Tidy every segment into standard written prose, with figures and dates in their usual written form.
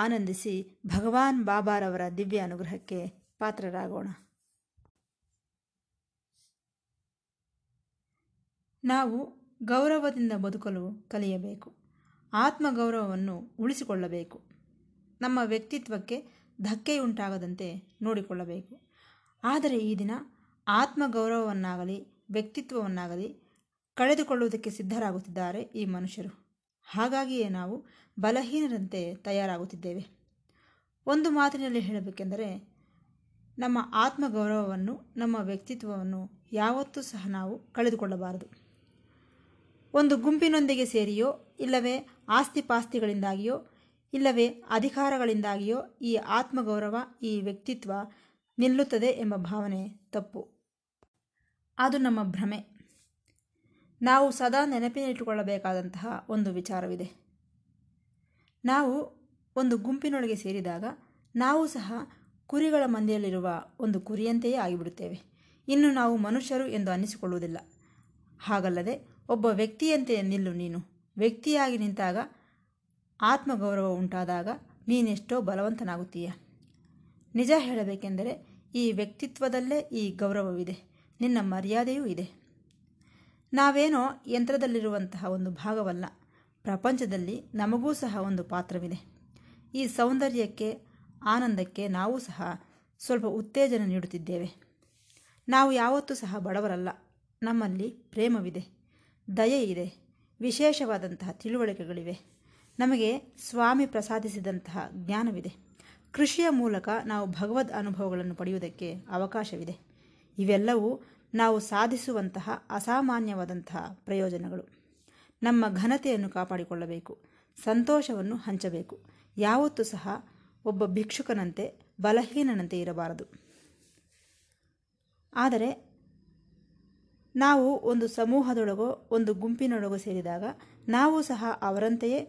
ಆನಂದಿಸಿ ಭಗವಾನ್ ಬಾಬಾರವರ ದಿವ್ಯ ಅನುಗ್ರಹಕ್ಕೆ ಪಾತ್ರರಾಗೋಣ. ನಾವು ಗೌರವದಿಂದ ಬದುಕಲು ಕಲಿಯಬೇಕು. ಆತ್ಮಗೌರವವನ್ನು ಉಳಿಸಿಕೊಳ್ಳಬೇಕು. ನಮ್ಮ ವ್ಯಕ್ತಿತ್ವಕ್ಕೆ ಧಕ್ಕೆಯುಂಟಾಗದಂತೆ ನೋಡಿಕೊಳ್ಳಬೇಕು. ಆದರೆ ಈ ದಿನ ಆತ್ಮಗೌರವವನ್ನಾಗಲಿ ವ್ಯಕ್ತಿತ್ವವನ್ನಾಗಲಿ ಕಳೆದುಕೊಳ್ಳುವುದಕ್ಕೆ ಸಿದ್ಧರಾಗುತ್ತಿದ್ದಾರೆ ಈ ಮನುಷ್ಯರು. ಹಾಗಾಗಿಯೇ ನಾವು ಬಲಹೀನರಂತೆ ತಯಾರಾಗುತ್ತಿದ್ದೇವೆ. ಒಂದು ಮಾತಿನಲ್ಲಿ ಹೇಳಬೇಕೆಂದರೆ, ನಮ್ಮ ಆತ್ಮಗೌರವವನ್ನು, ನಮ್ಮ ವ್ಯಕ್ತಿತ್ವವನ್ನು ಯಾವತ್ತೂ ಸಹ ನಾವು ಕಳೆದುಕೊಳ್ಳಬಾರದು. ಒಂದು ಗುಂಪಿನೊಂದಿಗೆ ಸೇರಿಯೋ, ಇಲ್ಲವೇ ಆಸ್ತಿಪಾಸ್ತಿಗಳಿಂದಾಗಿಯೋ, ಇಲ್ಲವೇ ಅಧಿಕಾರಗಳಿಂದಾಗಿಯೋ ಈ ಆತ್ಮಗೌರವ, ಈ ವ್ಯಕ್ತಿತ್ವ ನಿಲ್ಲುತ್ತದೆ ಎಂಬ ಭಾವನೆ ತಪ್ಪು. ಅದು ನಮ್ಮ ಭ್ರಮೆ. ನಾವು ಸದಾ ನೆನಪಿನಲ್ಲಿಟ್ಟುಕೊಳ್ಳಬೇಕಾದಂತಹ ಒಂದು ವಿಚಾರವಿದೆ. ನಾವು ಒಂದು ಗುಂಪಿನೊಳಗೆ ಸೇರಿದಾಗ ನಾವು ಸಹ ಕುರಿಗಳ ಮಂದೆಯಲ್ಲಿರುವ ಒಂದು ಕುರಿಯಂತೆಯೇ ಆಗಿಬಿಡುತ್ತೇವೆ. ಇನ್ನು ನಾವು ಮನುಷ್ಯರು ಎಂದು ಅನ್ನಿಸಿಕೊಳ್ಳುವುದಿಲ್ಲ. ಹಾಗಲ್ಲದೆ ಒಬ್ಬ ವ್ಯಕ್ತಿಯಂತೆ ನಿಲ್ಲು ನೀನು. ವ್ಯಕ್ತಿಯಾಗಿ ನಿಂತಾಗ, ಆತ್ಮಗೌರವ ಉಂಟಾದಾಗ ನೀನೆಷ್ಟೋ ಬಲವಂತನಾಗುತ್ತೀಯ. ನಿಜ ಹೇಳಬೇಕೆಂದರೆ ಈ ವ್ಯಕ್ತಿತ್ವದಲ್ಲೇ ಈ ಗೌರವವಿದೆ, ನಿನ್ನ ಮರ್ಯಾದೆಯೂ ಇದೆ. ನಾವೇನೋ ಯಂತ್ರದಲ್ಲಿರುವಂತಹ ಒಂದು ಭಾಗವಲ್ಲ. ಪ್ರಪಂಚದಲ್ಲಿ ನಮಗೂ ಸಹ ಒಂದು ಪಾತ್ರವಿದೆ. ಈ ಸೌಂದರ್ಯಕ್ಕೆ, ಆನಂದಕ್ಕೆ ನಾವು ಸಹ ಸ್ವಲ್ಪ ಉತ್ತೇಜನ ನೀಡುತ್ತಿದ್ದೇವೆ. ನಾವು ಯಾವತ್ತೂ ಸಹ ಬಡವರಲ್ಲ. ನಮ್ಮಲ್ಲಿ ಪ್ರೇಮವಿದೆ, ದಯೆ ಇದೆ, ವಿಶೇಷವಾದಂತಹ ತಿಳುವಳಿಕೆಗಳಿವೆ. ನಮಗೆ ಸ್ವಾಮಿ ಪ್ರಸಾದಿಸಿದಂತಹ ಜ್ಞಾನವಿದೆ. ಕೃಷಿಯ ಮೂಲಕ ನಾವು ಭಗವದ್ ಅನುಭವಗಳನ್ನು ಪಡೆಯುವುದಕ್ಕೆ ಅವಕಾಶವಿದೆ. ಇವೆಲ್ಲವೂ ನಾವು ಸಾಧಿಸುವಂತಹ ಅಸಾಮಾನ್ಯವಾದಂತಹ ಪ್ರಯೋಜನಗಳು. ನಮ್ಮ ಘನತೆಯನ್ನು ಕಾಪಾಡಿಕೊಳ್ಳಬೇಕು, ಸಂತೋಷವನ್ನು ಹಂಚಬೇಕು. ಯಾವತ್ತೂ ಸಹ ಒಬ್ಬ ಭಿಕ್ಷುಕನಂತೆ, ಬಲಹೀನನಂತೆ ಇರಬಾರದು. ಆದರೆ ನಾವು ಒಂದು ಸಮೂಹದೊಳಗೋ ಒಂದು ಗುಂಪಿನೊಳಗೋ ಸೇರಿದಾಗ ನಾವು ಸಹ ಅವರಂತೆಯೇ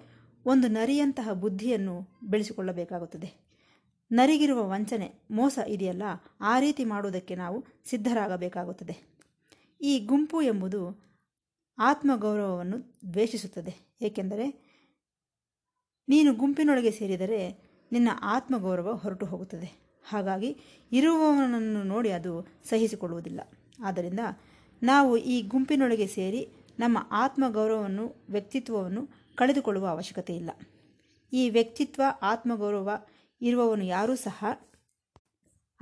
ಒಂದು ನರಿಯಂತಹ ಬುದ್ಧಿಯನ್ನು ಬೆಳೆಸಿಕೊಳ್ಳಬೇಕಾಗುತ್ತದೆ. ನರಿಗಿರುವ ವಂಚನೆ, ಮೋಸ ಇದೆಯಲ್ಲ, ಆ ರೀತಿ ಮಾಡುವುದಕ್ಕೆ ನಾವು ಸಿದ್ಧರಾಗಬೇಕಾಗುತ್ತದೆ. ಈ ಗುಂಪು ಎಂಬುದು ಆತ್ಮಗೌರವವನ್ನು ದ್ವೇಷಿಸುತ್ತದೆ. ಏಕೆಂದರೆ ನೀನು ಗುಂಪಿನೊಳಗೆ ಸೇರಿದರೆ ನಿನ್ನ ಆತ್ಮಗೌರವ ಹೊರಟು ಹೋಗುತ್ತದೆ. ಹಾಗಾಗಿ ಇರುವವನನ್ನು ನೋಡಿ ಅದು ಸಹಿಸಿಕೊಳ್ಳುವುದಿಲ್ಲ. ಆದ್ದರಿಂದ ನಾವು ಈ ಗುಂಪಿನೊಳಗೆ ಸೇರಿ ನಮ್ಮ ಆತ್ಮಗೌರವವನ್ನು, ವ್ಯಕ್ತಿತ್ವವನ್ನು ಕಳೆದುಕೊಳ್ಳುವ ಅವಶ್ಯಕತೆ ಇಲ್ಲ. ಈ ವ್ಯಕ್ತಿತ್ವ, ಆತ್ಮಗೌರವ ಇರುವವನು ಯಾರೂ ಸಹ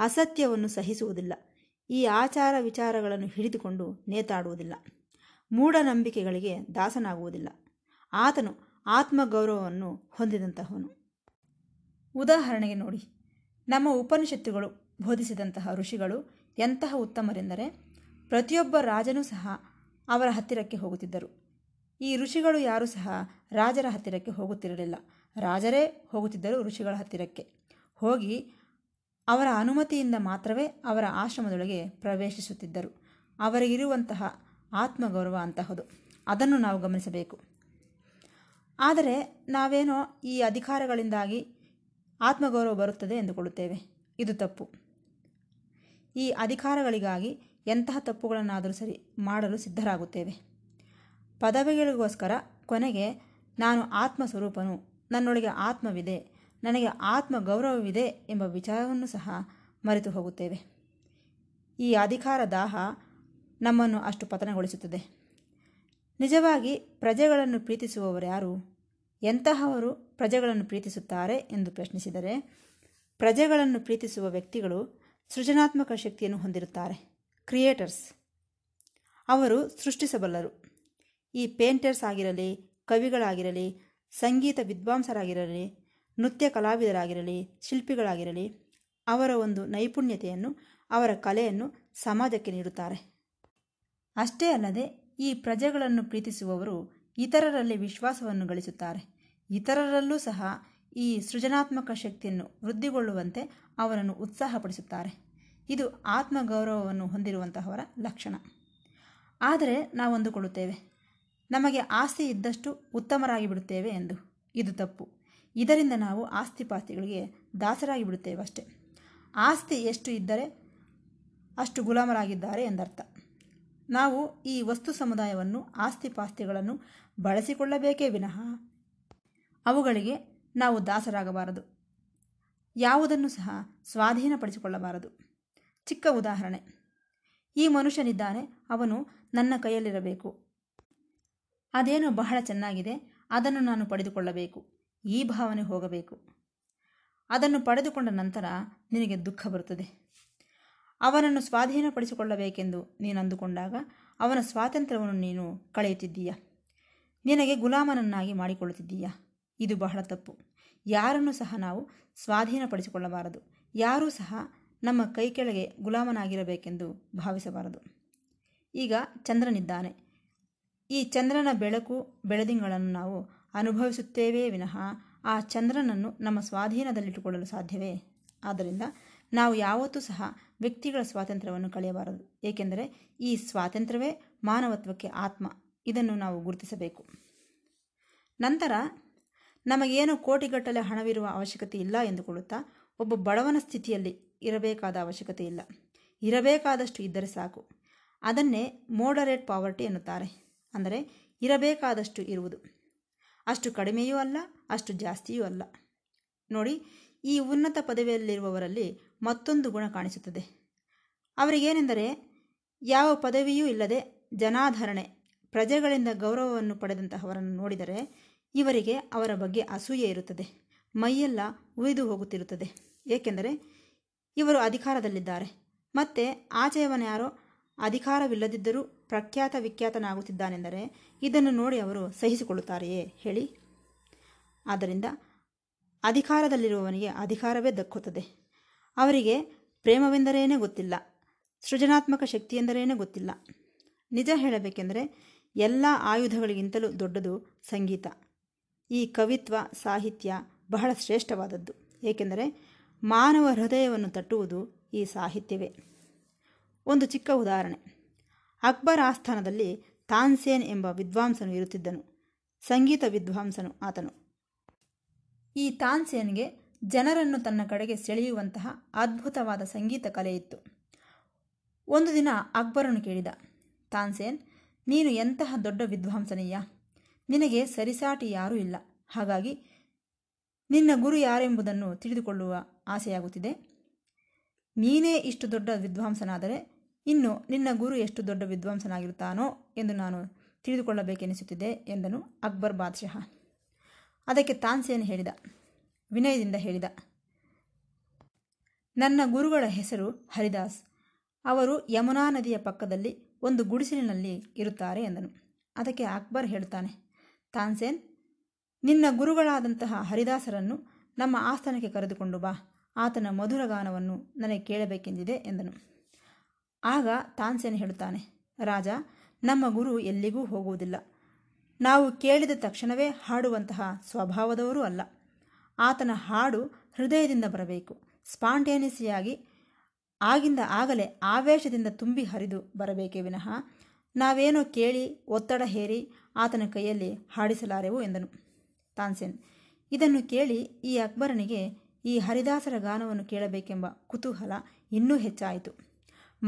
ಅಸತ್ಯವನ್ನು ಸಹಿಸುವುದಿಲ್ಲ. ಈ ಆಚಾರ ವಿಚಾರಗಳನ್ನು ಹಿಡಿದುಕೊಂಡು ನೇತಾಡುವುದಿಲ್ಲ. ಮೂಢನಂಬಿಕೆಗಳಿಗೆ ದಾಸನಾಗುವುದಿಲ್ಲ. ಆತನು ಆತ್ಮಗೌರವವನ್ನು ಹೊಂದಿದಂತಹವನು. ಉದಾಹರಣೆಗೆ ನೋಡಿ, ನಮ್ಮ ಉಪನಿಷತ್ತುಗಳು ಬೋಧಿಸಿದಂತಹ ಋಷಿಗಳು ಎಂತಹ ಉತ್ತಮರೆಂದರೆ, ಪ್ರತಿಯೊಬ್ಬ ರಾಜನೂ ಸಹ ಅವರ ಹತ್ತಿರಕ್ಕೆ ಹೋಗುತ್ತಿದ್ದರು. ಈ ಋಷಿಗಳು ಯಾರೂ ಸಹ ರಾಜರ ಹತ್ತಿರಕ್ಕೆ ಹೋಗುತ್ತಿರಲಿಲ್ಲ. ರಾಜರೇ ಹೋಗುತ್ತಿದ್ದರು ಋಷಿಗಳ ಹತ್ತಿರಕ್ಕೆ. ಹೋಗಿ ಅವರ ಅನುಮತಿಯಿಂದ ಮಾತ್ರವೇ ಅವರ ಆಶ್ರಮದೊಳಗೆ ಪ್ರವೇಶಿಸುತ್ತಿದ್ದರು. ಅವರಿಗಿರುವಂತಹ ಆತ್ಮಗೌರವ ಅಂತಹದು. ಅದನ್ನು ನಾವು ಗಮನಿಸಬೇಕು. ಆದರೆ ನಾವೇನೋ ಈ ಅಧಿಕಾರಗಳಿಂದಾಗಿ ಆತ್ಮಗೌರವ ಬರುತ್ತದೆ ಎಂದುಕೊಳ್ಳುತ್ತೇವೆ. ಇದು ತಪ್ಪು. ಈ ಅಧಿಕಾರಗಳಿಗಾಗಿ ಎಂತಹ ತಪ್ಪುಗಳನ್ನಾದರೂ ಸರಿ ಮಾಡಲು ಸಿದ್ಧರಾಗುತ್ತೇವೆ. ಪದವಿಗಳಿಗೋಸ್ಕರ ಕೊನೆಗೆ ನಾನು ಆತ್ಮಸ್ವರೂಪನು, ನನ್ನೊಳಗೆ ಆತ್ಮವಿದೆ, ನನಗೆ ಆತ್ಮಗೌರವವಿದೆ ಎಂಬ ವಿಚಾರವನ್ನು ಸಹ ಮರೆತು ಹೋಗುತ್ತೇವೆ. ಈ ಅಧಿಕಾರ ದಾಹ ನಮ್ಮನ್ನು ಅಷ್ಟು ಪತನಗೊಳಿಸುತ್ತದೆ. ನಿಜವಾಗಿ ಪ್ರಜೆಗಳನ್ನು ಪ್ರೀತಿಸುವವರು ಯಾರು, ಎಂತಹವರು ಪ್ರಜೆಗಳನ್ನು ಪ್ರೀತಿಸುತ್ತಾರೆ ಎಂದು ಪ್ರಶ್ನಿಸಿದರೆ, ಪ್ರಜೆಗಳನ್ನು ಪ್ರೀತಿಸುವ ವ್ಯಕ್ತಿಗಳು ಸೃಜನಾತ್ಮಕ ಶಕ್ತಿಯನ್ನು ಹೊಂದಿರುತ್ತಾರೆ. ಕ್ರಿಯೇಟರ್ಸ್. ಅವರು ಸೃಷ್ಟಿಸಬಲ್ಲರು. ಈ ಪೇಂಟರ್ಸ್ ಆಗಿರಲಿ, ಕವಿಗಳಾಗಿರಲಿ, ಸಂಗೀತ ವಿದ್ವಾಂಸರಾಗಿರಲಿ, ನೃತ್ಯ ಕಲಾವಿದರಾಗಿರಲಿ, ಶಿಲ್ಪಿಗಳಾಗಿರಲಿ, ಅವರ ಒಂದು ನೈಪುಣ್ಯತೆಯನ್ನು, ಅವರ ಕಲೆಯನ್ನು ಸಮಾಜಕ್ಕೆ ನೀಡುತ್ತಾರೆ. ಅಷ್ಟೇ ಅಲ್ಲದೆ ಈ ಪ್ರಜೆಗಳನ್ನು ಪ್ರೀತಿಸುವವರು ಇತರರಲ್ಲಿ ವಿಶ್ವಾಸವನ್ನು ಗಳಿಸುತ್ತಾರೆ. ಇತರರಲ್ಲೂ ಸಹ ಈ ಸೃಜನಾತ್ಮಕ ಶಕ್ತಿಯನ್ನು ವೃದ್ಧಿಗೊಳ್ಳುವಂತೆ ಅವರನ್ನು ಉತ್ಸಾಹಪಡಿಸುತ್ತಾರೆ. ಇದು ಆತ್ಮಗೌರವವನ್ನು ಹೊಂದಿರುವಂತಹವರ ಲಕ್ಷಣ. ಆದರೆ ನಾವು ಅಂದುಕೊಳ್ಳುತ್ತೇವೆ ನಮಗೆ ಆಸ್ತಿ ಇದ್ದಷ್ಟು ಉತ್ತಮರಾಗಿ ಬಿಡುತ್ತೇವೆ ಎಂದು. ಇದು ತಪ್ಪು. ಇದರಿಂದ ನಾವು ಆಸ್ತಿಪಾಸ್ತಿಗಳಿಗೆ ದಾಸರಾಗಿ ಬಿಡುತ್ತೇವೆ ಅಷ್ಟೇ. ಆಸ್ತಿ ಎಷ್ಟು ಇದ್ದರೆ ಅಷ್ಟು ಗುಲಾಮರಾಗಿದ್ದಾರೆ ಎಂದರ್ಥ. ನಾವು ಈ ವಸ್ತು ಸಮುದಾಯವನ್ನು ಆಸ್ತಿಪಾಸ್ತಿಗಳನ್ನು ಬಳಸಿಕೊಳ್ಳಬೇಕೇ ವಿನಃ ಅವುಗಳಿಗೆ ನಾವು ದಾಸರಾಗಬಾರದು, ಯಾವುದನ್ನು ಸಹ ಸ್ವಾಧೀನಪಡಿಸಿಕೊಳ್ಳಬಾರದು. ಚಿಕ್ಕ ಉದಾಹರಣೆ, ಈ ಮನುಷ್ಯನಿದ್ದಾನೆ, ಅವನು ನನ್ನ ಕೈಯಲ್ಲಿರಬೇಕು, ಅದೇನೋ ಬಹಳ ಚೆನ್ನಾಗಿದೆ, ಅದನ್ನು ನಾನು ಪಡೆದುಕೊಳ್ಳಬೇಕು, ಈ ಭಾವನೆ ಹೋಗಬೇಕು. ಅದನ್ನು ಪಡೆದುಕೊಂಡ ನಂತರ ನಿನಗೆ ದುಃಖ ಬರುತ್ತದೆ. ಅವನನ್ನು ಸ್ವಾಧೀನಪಡಿಸಿಕೊಳ್ಳಬೇಕೆಂದು ನೀನು ಅಂದುಕೊಂಡಾಗ ಅವನ ಸ್ವಾತಂತ್ರ್ಯವನ್ನು ನೀನು ಕಳೆಯುತ್ತಿದ್ದೀಯ, ನಿನಗೆ ಗುಲಾಮನನ್ನಾಗಿ ಮಾಡಿಕೊಳ್ಳುತ್ತಿದ್ದೀಯ. ಇದು ಬಹಳ ತಪ್ಪು. ಯಾರನ್ನು ಸಹ ನಾವು ಸ್ವಾಧೀನಪಡಿಸಿಕೊಳ್ಳಬಾರದು, ಯಾರೂ ಸಹ ನಮ್ಮ ಕೈ ಕೆಳಗೆ ಗುಲಾಮನಾಗಿರಬೇಕೆಂದು ಭಾವಿಸಬಾರದು. ಈಗ ಚಂದ್ರನಿದ್ದಾನೆ, ಈ ಚಂದ್ರನ ಬೆಳಕು ಬೆಳದಿಂಗಳನ್ನು ನಾವು ಅನುಭವಿಸುತ್ತೇವೆ ವಿನಃ ಆ ಚಂದ್ರನನ್ನು ನಮ್ಮ ಸ್ವಾಧೀನದಲ್ಲಿಟ್ಟುಕೊಳ್ಳಲು ಸಾಧ್ಯವೇ? ಆದ್ದರಿಂದ ನಾವು ಯಾವತ್ತೂ ಸಹ ವ್ಯಕ್ತಿಗಳ ಸ್ವಾತಂತ್ರ್ಯವನ್ನು ಕಳೆಯಬಾರದು, ಏಕೆಂದರೆ ಈ ಸ್ವಾತಂತ್ರ್ಯವೇ ಮಾನವತ್ವಕ್ಕೆ ಆತ್ಮ. ಇದನ್ನು ನಾವು ಗುರುತಿಸಬೇಕು. ನಂತರ ನಮಗೇನು ಕೋಟಿಗಟ್ಟಲೆ ಹಣವಿರುವ ಅವಶ್ಯಕತೆ ಇಲ್ಲ ಎಂದುಕೊಳ್ಳುತ್ತಾ ಒಬ್ಬ ಬಡವನ ಸ್ಥಿತಿಯಲ್ಲಿ ಇರಬೇಕಾದ ಅವಶ್ಯಕತೆ ಇಲ್ಲ. ಇರಬೇಕಾದಷ್ಟು ಇದ್ದರೆ ಸಾಕು. ಅದನ್ನೇ ಮೋಡರೇಟ್ ಪಾವರ್ಟಿ ಎನ್ನುತ್ತಾರೆ, ಅಂದರೆ ಇರಬೇಕಾದಷ್ಟು ಇರುವುದು. ಅಷ್ಟು ಕಡಿಮೆಯೂ ಅಲ್ಲ, ಅಷ್ಟು ಜಾಸ್ತಿಯೂ ಅಲ್ಲ. ನೋಡಿ, ಈ ಉನ್ನತ ಪದವಿಯಲ್ಲಿರುವವರಲ್ಲಿ ಮತ್ತೊಂದು ಗುಣ ಕಾಣಿಸುತ್ತದೆ. ಅವರಿಗೇನೆಂದರೆ ಯಾವ ಪದವಿಯೂ ಇಲ್ಲದೆ ಜನಾಧರಣೆ, ಪ್ರಜೆಗಳಿಂದ ಗೌರವವನ್ನು ಪಡೆದಂತಹವರನ್ನು ನೋಡಿದರೆ ಇವರಿಗೆ ಅವರ ಬಗ್ಗೆ ಅಸೂಯೆ ಇರುತ್ತದೆ, ಮೈಯೆಲ್ಲ ಉರಿದು ಹೋಗುತ್ತಿರುತ್ತದೆ. ಏಕೆಂದರೆ ಇವರು ಅಧಿಕಾರದಲ್ಲಿದ್ದಾರೆ. ಮತ್ತೆ ಆಚೆಯವನ್ಯಾರೋ ಅಧಿಕಾರವಿಲ್ಲದಿದ್ದರೂ ಪ್ರಖ್ಯಾತ ವಿಖ್ಯಾತನಾಗುತ್ತಿದ್ದಾನೆಂದರೆ ಇದನ್ನು ನೋಡಿ ಅವರು ಸಹಿಸಿಕೊಳ್ಳುತ್ತಾರೆಯೇ ಹೇಳಿ? ಆದ್ದರಿಂದ ಅಧಿಕಾರದಲ್ಲಿರುವವನಿಗೆ ಅಧಿಕಾರವೇ ದಕ್ಕುತ್ತದೆ. ಅವರಿಗೆ ಪ್ರೇಮವೆಂದರೇನೇ ಗೊತ್ತಿಲ್ಲ, ಸೃಜನಾತ್ಮಕ ಶಕ್ತಿಯೆಂದರೇನೇ ಗೊತ್ತಿಲ್ಲ. ನಿಜ ಹೇಳಬೇಕೆಂದರೆ ಎಲ್ಲ ಆಯುಧಗಳಿಗಿಂತಲೂ ದೊಡ್ಡದು ಸಂಗೀತ. ಈ ಕವಿತ್ವ ಸಾಹಿತ್ಯ ಬಹಳ ಶ್ರೇಷ್ಠವಾದದ್ದು, ಏಕೆಂದರೆ ಮಾನವ ಹೃದಯವನ್ನು ತಟ್ಟುವುದು ಈ ಸಾಹಿತ್ಯವೇ. ಒಂದು ಚಿಕ್ಕ ಉದಾಹರಣೆ, ಅಕ್ಬರ್ ಆಸ್ಥಾನದಲ್ಲಿ ತಾನ್ಸೇನ್ ಎಂಬ ವಿದ್ವಾಂಸನು ಇರುತ್ತಿದ್ದನು, ಸಂಗೀತ ವಿದ್ವಾಂಸನು ಆತನು. ಈ ತಾನ್ಸೇನ್ಗೆ ಜನರನ್ನು ತನ್ನ ಕಡೆಗೆ ಸೆಳೆಯುವಂತಹ ಅದ್ಭುತವಾದ ಸಂಗೀತ ಕಲೆಯಿತ್ತು. ಒಂದು ದಿನ ಅಕ್ಬರನು ಕೇಳಿದ, ತಾನ್ಸೇನ್, ನೀನು ಎಂತಹ ದೊಡ್ಡ ವಿದ್ವಾಂಸನೀಯ, ನಿನಗೆ ಸರಿಸಾಟಿ ಯಾರೂ ಇಲ್ಲ, ಹಾಗಾಗಿ ನಿನ್ನ ಗುರು ಯಾರೆಂಬುದನ್ನು ತಿಳಿದುಕೊಳ್ಳುವ ಆಸೆಯಾಗುತ್ತಿದೆ. ನೀನೇ ಇಷ್ಟು ದೊಡ್ಡ ವಿದ್ವಾಂಸನಾದರೆ ಇನ್ನು ನಿನ್ನ ಗುರು ಎಷ್ಟು ದೊಡ್ಡ ವಿದ್ವಾಂಸನಾಗಿರುತ್ತಾನೋ ಎಂದು ನಾನು ತಿಳಿದುಕೊಳ್ಳಬೇಕೆನಿಸುತ್ತಿದೆ ಎಂದನು ಅಕ್ಬರ್ ಬಾದ್ಶಹ. ಅದಕ್ಕೆ ತಾನ್ಸೇನ್ ಹೇಳಿದ, ವಿನಯದಿಂದ ಹೇಳಿದ, ನನ್ನ ಗುರುಗಳ ಹೆಸರು ಹರಿದಾಸ್, ಅವರು ಯಮುನಾ ನದಿಯ ಪಕ್ಕದಲ್ಲಿ ಒಂದು ಗುಡಿಸಲಿನಲ್ಲಿ ಇರುತ್ತಾರೆ ಎಂದನು. ಅದಕ್ಕೆ ಅಕ್ಬರ್ ಹೇಳುತ್ತಾನೆ, ತಾನ್ಸೇನ್, ನಿನ್ನ ಗುರುಗಳಾದಂತಹ ಹರಿದಾಸರನ್ನು ನಮ್ಮ ಆಸ್ಥಾನಕ್ಕೆ ಕರೆದುಕೊಂಡು ಬಾ, ಆತನ ಮಧುರ ಗಾನವನ್ನು ನನಗೆ ಕೇಳಬೇಕೆಂದಿದೆ ಎಂದನು. ಆಗ ತಾನ್ಸೇನ್ ಹೇಳುತ್ತಾನೆ, ರಾಜ, ನಮ್ಮ ಗುರು ಎಲ್ಲಿಗೂ ಹೋಗುವುದಿಲ್ಲ, ನಾವು ಕೇಳಿದ ತಕ್ಷಣವೇ ಹಾಡುವಂತಹ ಸ್ವಭಾವದವರೂ ಅಲ್ಲ, ಆತನ ಹಾಡು ಹೃದಯದಿಂದ ಬರಬೇಕು, ಸ್ಪಾಂಟೇನಿಯಸ್ಸಿಯಾಗಿ ಆಗಿಂದ ಆಗಲೇ ಆವೇಶದಿಂದ ತುಂಬಿ ಹರಿದು ಬರಬೇಕೇ ವಿನಃ ನಾವೇನೋ ಕೇಳಿ ಒತ್ತಡ ಹೇರಿ ಆತನ ಕೈಯಲ್ಲಿ ಹಾಡಿಸಲಾರೆವು ಎಂದನು ತಾನ್ಸೇನ್. ಇದನ್ನು ಕೇಳಿ ಈ ಅಕ್ಬರನಿಗೆ ಈ ಹರಿದಾಸರ ಗಾನವನ್ನು ಕೇಳಬೇಕೆಂಬ ಕುತೂಹಲ ಇನ್ನೂ ಹೆಚ್ಚಾಯಿತು.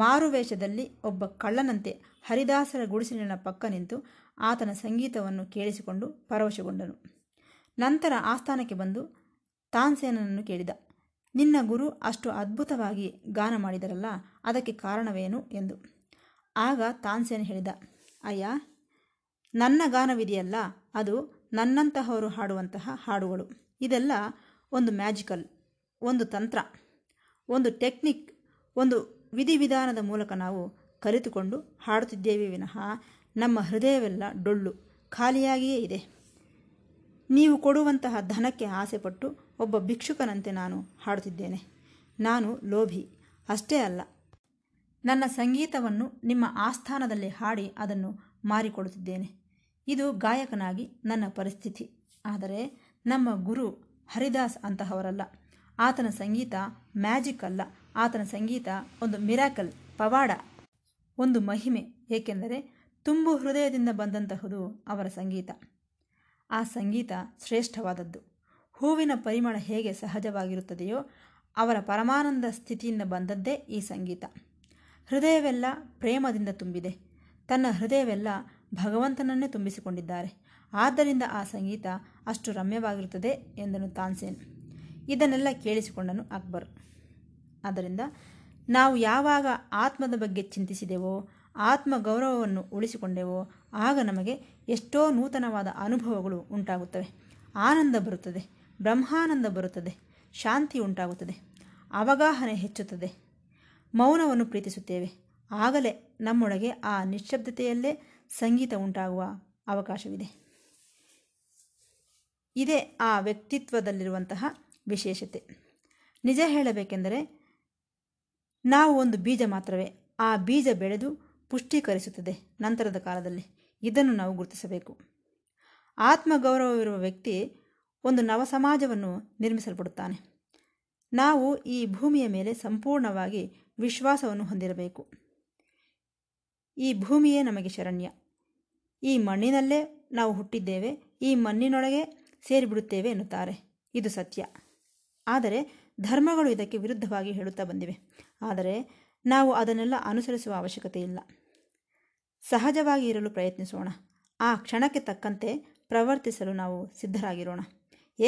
ಮಾರುವೇಷದಲ್ಲಿ ಒಬ್ಬ ಕಳ್ಳನಂತೆ ಹರಿದಾಸರ ಗುಡಿಸಲಿನ ಪಕ್ಕ ನಿಂತು ಆತನ ಸಂಗೀತವನ್ನು ಕೇಳಿಸಿಕೊಂಡು ಪರವಶಗೊಂಡನು. ನಂತರ ಆಸ್ಥಾನಕ್ಕೆ ಬಂದು ತಾನ್ಸೇನನ್ನು ಕೇಳಿದ, ನಿನ್ನ ಗುರು ಅಷ್ಟು ಅದ್ಭುತವಾಗಿ ಗಾನ ಮಾಡಿದರಲ್ಲ, ಅದಕ್ಕೆ ಕಾರಣವೇನು ಎಂದು. ಆಗ ತಾನ್ಸೇನ್ ಹೇಳಿದ, ಅಯ್ಯ, ನನ್ನ ಗಾನವಿದೆಯಲ್ಲ, ಅದು ನನ್ನಂತಹವರು ಹಾಡುವಂತಹ ಹಾಡುಗಳು. ಇದೆಲ್ಲ ಒಂದು ಮ್ಯಾಜಿಕಲ್, ಒಂದು ತಂತ್ರ, ಒಂದು ಟೆಕ್ನಿಕ್, ಒಂದು ವಿಧಿವಿಧಾನದ ಮೂಲಕ ನಾವು ಕಲಿತುಕೊಂಡು ಹಾಡುತ್ತಿದ್ದೇವೆ ವಿನಃ ನಮ್ಮ ಹೃದಯವೆಲ್ಲ ಡೊಳ್ಳು ಖಾಲಿಯಾಗಿಯೇ ಇದೆ. ನೀವು ಕೊಡುವಂತಹ ಧನಕ್ಕೆ ಆಸೆಪಟ್ಟು ಒಬ್ಬ ಭಿಕ್ಷುಕನಂತೆ ನಾನು ಹಾಡುತ್ತಿದ್ದೇನೆ. ನಾನು ಲೋಭಿ ಅಷ್ಟೇ ಅಲ್ಲ, ನನ್ನ ಸಂಗೀತವನ್ನು ನಿಮ್ಮ ಆಸ್ಥಾನದಲ್ಲಿ ಹಾಡಿ ಅದನ್ನು ಮಾರಿಕೊಳ್ಳುತ್ತಿದ್ದೇನೆ. ಇದು ಗಾಯಕನಾಗಿ ನನ್ನ ಪರಿಸ್ಥಿತಿ. ಆದರೆ ನಮ್ಮ ಗುರು ಹರಿದಾಸ್ ಅಂತಹವರಲ್ಲ. ಆತನ ಸಂಗೀತ ಮ್ಯಾಜಿಕ್ ಅಲ್ಲ, ಆತನ ಸಂಗೀತ ಒಂದು ಮಿರಾಕಲ್, ಪವಾಡ, ಒಂದು ಮಹಿಮೆ. ಏಕೆಂದರೆ ತುಂಬು ಹೃದಯದಿಂದ ಬಂದಂತಹುದು ಅವರ ಸಂಗೀತ. ಆ ಸಂಗೀತ ಶ್ರೇಷ್ಠವಾದದ್ದು. ಹೂವಿನ ಪರಿಮಳ ಹೇಗೆ ಸಹಜವಾಗಿರುತ್ತದೆಯೋ ಅವರ ಪರಮಾನಂದ ಸ್ಥಿತಿಯಿಂದ ಬಂದದ್ದೇ ಈ ಸಂಗೀತ. ಹೃದಯವೆಲ್ಲ ಪ್ರೇಮದಿಂದ ತುಂಬಿದೆ, ತನ್ನ ಹೃದಯವೆಲ್ಲ ಭಗವಂತನನ್ನೇ ತುಂಬಿಸಿಕೊಂಡಿದ್ದಾರೆ. ಆದ್ದರಿಂದ ಆ ಸಂಗೀತ ಅಷ್ಟು ರಮ್ಯವಾಗಿರುತ್ತದೆ ಎಂದನು ತಾನ್ಸೇನ್. ಇದನ್ನೆಲ್ಲ ಕೇಳಿಸಿಕೊಂಡನು ಅಕ್ಬರ್. ಆದ್ದರಿಂದ ನಾವು ಯಾವಾಗ ಆತ್ಮದ ಬಗ್ಗೆ ಚಿಂತಿಸಿದೆವೋ, ಆತ್ಮಗೌರವವನ್ನು ಉಳಿಸಿಕೊಂಡೆವೋ, ಆಗ ನಮಗೆ ಎಷ್ಟೋ ನೂತನವಾದ ಅನುಭವಗಳು ಉಂಟಾಗುತ್ತವೆ. ಆನಂದ ಬರುತ್ತದೆ, ಬ್ರಹ್ಮಾನಂದ ಬರುತ್ತದೆ, ಶಾಂತಿ ಉಂಟಾಗುತ್ತದೆ, ಅವಗಾಹನೆ ಹೆಚ್ಚುತ್ತದೆ. ಮೌನವನ್ನು ಪ್ರೀತಿಸುತ್ತೇವೆ. ಆಗಲೇ ನಮ್ಮೊಳಗೆ ಆ ನಿಶ್ಶಬ್ದತೆಯಲ್ಲೇ ಸಂಗೀತ ಉಂಟಾಗುವ ಅವಕಾಶವಿದೆ. ಇದೇ ಆ ವ್ಯಕ್ತಿತ್ವದಲ್ಲಿರುವಂತಹ ವಿಶೇಷತೆ. ನಿಜ ಹೇಳಬೇಕೆಂದರೆ ನಾವು ಒಂದು ಬೀಜ ಮಾತ್ರವೇ. ಆ ಬೀಜ ಬೆಳೆದು ಪುಷ್ಟೀಕರಿಸುತ್ತದೆ ನಂತರದ ಕಾಲದಲ್ಲಿ. ಇದನ್ನು ನಾವು ಗುರುತಿಸಬೇಕು. ಆತ್ಮಗೌರವವಿರುವ ವ್ಯಕ್ತಿ ಒಂದು ನವ ಸಮಾಜವನ್ನು ನಿರ್ಮಿಸಲ್ಪಡುತ್ತಾನೆ. ನಾವು ಈ ಭೂಮಿಯ ಮೇಲೆ ಸಂಪೂರ್ಣವಾಗಿ ವಿಶ್ವಾಸವನ್ನು ಹೊಂದಿರಬೇಕು. ಈ ಭೂಮಿಯೇ ನಮಗೆ ಶರಣ್ಯ. ಈ ಮಣ್ಣಿನಲ್ಲೇ ನಾವು ಹುಟ್ಟಿದ್ದೇವೆ, ಈ ಮಣ್ಣಿನೊಳಗೆ ಸೇರಿಬಿಡುತ್ತೇವೆ ಎನ್ನುತ್ತಾರೆ. ಇದು ಸತ್ಯ. ಆದರೆ ಧರ್ಮಗಳು ಇದಕ್ಕೆ ವಿರುದ್ಧವಾಗಿ ಹೇಳುತ್ತಾ ಬಂದಿವೆ. ಆದರೆ ನಾವು ಅದನ್ನೆಲ್ಲ ಅನುಸರಿಸುವ ಅವಶ್ಯಕತೆ ಇಲ್ಲ. ಸಹಜವಾಗಿ ಇರಲು ಪ್ರಯತ್ನಿಸೋಣ. ಆ ಕ್ಷಣಕ್ಕೆ ತಕ್ಕಂತೆ ಪ್ರವರ್ತಿಸಲು ನಾವು ಸಿದ್ಧರಾಗಿರೋಣ.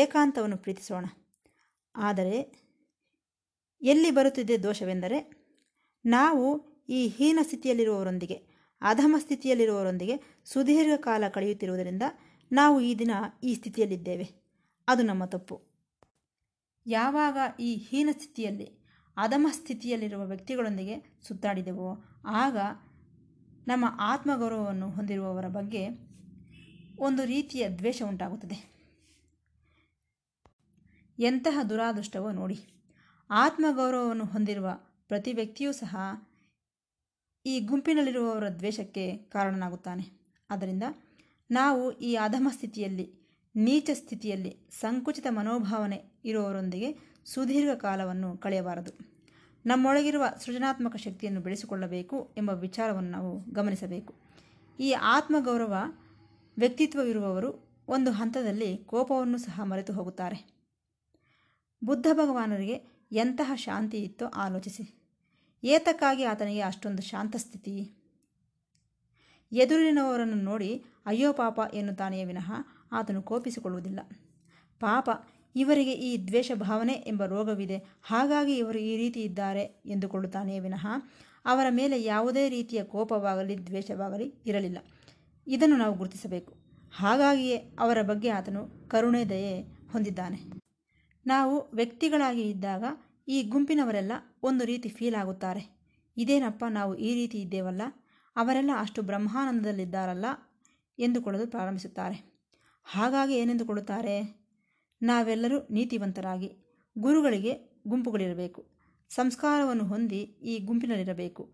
ಏಕಾಂತವನ್ನು ಪ್ರೀತಿಸೋಣ. ಆದರೆ ಎಲ್ಲಿ ಬರುತ್ತಿದೆ ದೋಷವೆಂದರೆ, ನಾವು ಈ ಹೀನ ಸ್ಥಿತಿಯಲ್ಲಿರುವವರೊಂದಿಗೆ, ಅಧಮ ಸ್ಥಿತಿಯಲ್ಲಿರುವವರೊಂದಿಗೆ ಸುದೀರ್ಘ ಕಾಲ ಕಳೆಯುತ್ತಿರುವುದರಿಂದ ನಾವು ಈ ದಿನ ಈ ಸ್ಥಿತಿಯಲ್ಲಿದ್ದೇವೆ. ಅದು ನಮ್ಮ ತಪ್ಪು. ಯಾವಾಗ ಈ ಹೀನ ಸ್ಥಿತಿಯಲ್ಲಿ, ಅಧಮ ಸ್ಥಿತಿಯಲ್ಲಿರುವ ವ್ಯಕ್ತಿಗಳೊಂದಿಗೆ ಸುತ್ತಾಡಿದೆವೋ, ಆಗ ನಮ್ಮ ಆತ್ಮಗೌರವವನ್ನು ಹೊಂದಿರುವವರ ಬಗ್ಗೆ ಒಂದು ರೀತಿಯ ದ್ವೇಷ ಉಂಟಾಗುತ್ತದೆ. ಎಂತಹ ದುರಾದೃಷ್ಟವೋ ನೋಡಿ. ಆತ್ಮಗೌರವವನ್ನು ಹೊಂದಿರುವ ಪ್ರತಿ ವ್ಯಕ್ತಿಯೂ ಸಹ ಈ ಗುಂಪಿನಲ್ಲಿರುವವರ ದ್ವೇಷಕ್ಕೆ ಕಾರಣನಾಗುತ್ತಾನೆ. ಆದ್ದರಿಂದ ನಾವು ಈ ಅಧಮ ಸ್ಥಿತಿಯಲ್ಲಿ, ನೀಚ ಸ್ಥಿತಿಯಲ್ಲಿ, ಸಂಕುಚಿತ ಮನೋಭಾವನೆ ಇರುವವರೊಂದಿಗೆ ಸುದೀರ್ಘ ಕಾಲವನ್ನು ಕಳೆಯಬಾರದು. ನಮ್ಮೊಳಗಿರುವ ಸೃಜನಾತ್ಮಕ ಶಕ್ತಿಯನ್ನು ಬೆಳೆಸಿಕೊಳ್ಳಬೇಕು ಎಂಬ ವಿಚಾರವನ್ನು ನಾವು ಗಮನಿಸಬೇಕು. ಈ ಆತ್ಮಗೌರವ ವ್ಯಕ್ತಿತ್ವವಿರುವವರು ಒಂದು ಹಂತದಲ್ಲಿ ಕೋಪವನ್ನು ಸಹ ಮರೆತು ಹೋಗುತ್ತಾರೆ. ಬುದ್ಧ ಭಗವಾನರಿಗೆ ಎಂತಹ ಶಾಂತಿ ಇತ್ತೋ ಆಲೋಚಿಸಿ. ಏತಕ್ಕಾಗಿ ಆತನಿಗೆ ಅಷ್ಟೊಂದು ಶಾಂತಸ್ಥಿತಿ? ಎದುರಿನವರನ್ನು ನೋಡಿ ಅಯ್ಯೋ ಪಾಪ ಎನ್ನುತ್ತಾನೆಯೇ ವಿನಃ ಆತನು ಕೋಪಿಸಿಕೊಳ್ಳುವುದಿಲ್ಲ. ಪಾಪ, ಇವರಿಗೆ ಈ ದ್ವೇಷ ಭಾವನೆ ಎಂಬ ರೋಗವಿದೆ, ಹಾಗಾಗಿ ಇವರು ಈ ರೀತಿ ಇದ್ದಾರೆ ಎಂದುಕೊಳ್ಳುತ್ತಾನೆಯೇ ವಿನಃ ಅವರ ಮೇಲೆ ಯಾವುದೇ ರೀತಿಯ ಕೋಪವಾಗಲಿ ದ್ವೇಷವಾಗಲಿ ಇರಲಿಲ್ಲ. ಇದನ್ನು ನಾವು ಗುರುತಿಸಬೇಕು. ಹಾಗಾಗಿಯೇ ಅವರ ಬಗ್ಗೆ ಆತನು ಕರುಣೆ, ದಯೆ ಹೊಂದಿದ್ದಾನೆ. ನಾವು ವ್ಯಕ್ತಿಗಳಾಗಿ ಇದ್ದಾಗ ಈ ಗುಂಪಿನವರೆಲ್ಲ ಒಂದು ರೀತಿ ಫೀಲ್ ಆಗುತ್ತಾರೆ. ಇದೇನಪ್ಪ, ನಾವು ಈ ರೀತಿ ಇದ್ದೇವಲ್ಲ, ಅವರೆಲ್ಲ ಅಷ್ಟು ಬ್ರಹ್ಮಾನಂದದಲ್ಲಿದ್ದಾರಲ್ಲ ಎಂದುಕೊಳ್ಳಲು ಪ್ರಾರಂಭಿಸುತ್ತಾರೆ. ಹಾಗಾಗಿ ಏನೆಂದುಕೊಳ್ಳುತ್ತಾರೆ? ನಾವೆಲ್ಲರೂ ನೀತಿವಂತರಾಗಿ ಗುರುಗಳಿಗೆ ಗುಂಪುಗಳಿರಬೇಕು, ಸಂಸ್ಕಾರವನ್ನು ಹೊಂದಿ ಈ ಗುಂಪಿನಲ್ಲಿರಬೇಕು,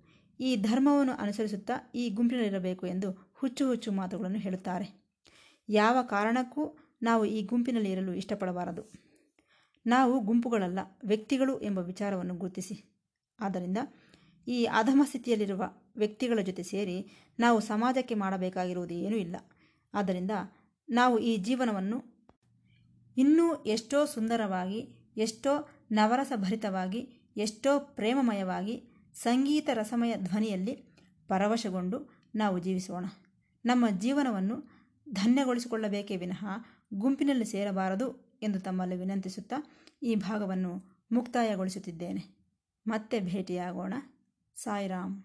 ಈ ಧರ್ಮವನ್ನು ಅನುಸರಿಸುತ್ತಾ ಈ ಗುಂಪಿನಲ್ಲಿರಬೇಕು ಎಂದು ಹುಚ್ಚು ಹುಚ್ಚು ಮಾತುಗಳನ್ನು ಹೇಳುತ್ತಾರೆ. ಯಾವ ಕಾರಣಕ್ಕೂ ನಾವು ಈ ಗುಂಪಿನಲ್ಲಿ ಇರಲು ಇಷ್ಟಪಡಬಾರದು. ನಾವು ಗುಂಪುಗಳಲ್ಲ, ವ್ಯಕ್ತಿಗಳು ಎಂಬ ವಿಚಾರವನ್ನು ಗುರುತಿಸಿ. ಆದ್ದರಿಂದ ಈ ಅಧಮ ಸ್ಥಿತಿಯಲ್ಲಿರುವ ವ್ಯಕ್ತಿಗಳ ಜೊತೆ ಸೇರಿ ನಾವು ಸಮಾಜಕ್ಕೆ ಮಾಡಬೇಕಾಗಿರುವುದು ಏನೂ ಇಲ್ಲ. ಆದ್ದರಿಂದ ನಾವು ಈ ಜೀವನವನ್ನು ಇನ್ನೂ ಎಷ್ಟೋ ಸುಂದರವಾಗಿ, ಎಷ್ಟೋ ನವರಸಭರಿತವಾಗಿ, ಎಷ್ಟೋ ಪ್ರೇಮಮಯವಾಗಿ, ಸಂಗೀತ ರಸಮಯ ಧ್ವನಿಯಲ್ಲಿ ಪರವಶಗೊಂಡು ನಾವು ಜೀವಿಸೋಣ. ನಮ್ಮ ಜೀವನವನ್ನು ಧನ್ಯಗೊಳಿಸಿಕೊಳ್ಳಬೇಕೇ ವಿನಃ ಗುಂಪಿನಲ್ಲಿ ಸೇರಬಾರದು ಎಂದು ತಮ್ಮಲ್ಲಿ ವಿನಂತಿಸುತ್ತಾ ಈ ಭಾಗವನ್ನು ಮುಕ್ತಾಯಗೊಳಿಸುತ್ತಿದ್ದೇನೆ. ಮತ್ತೆ ಭೇಟಿಯಾಗೋಣ. ಸಾಯಿರಾಮ್.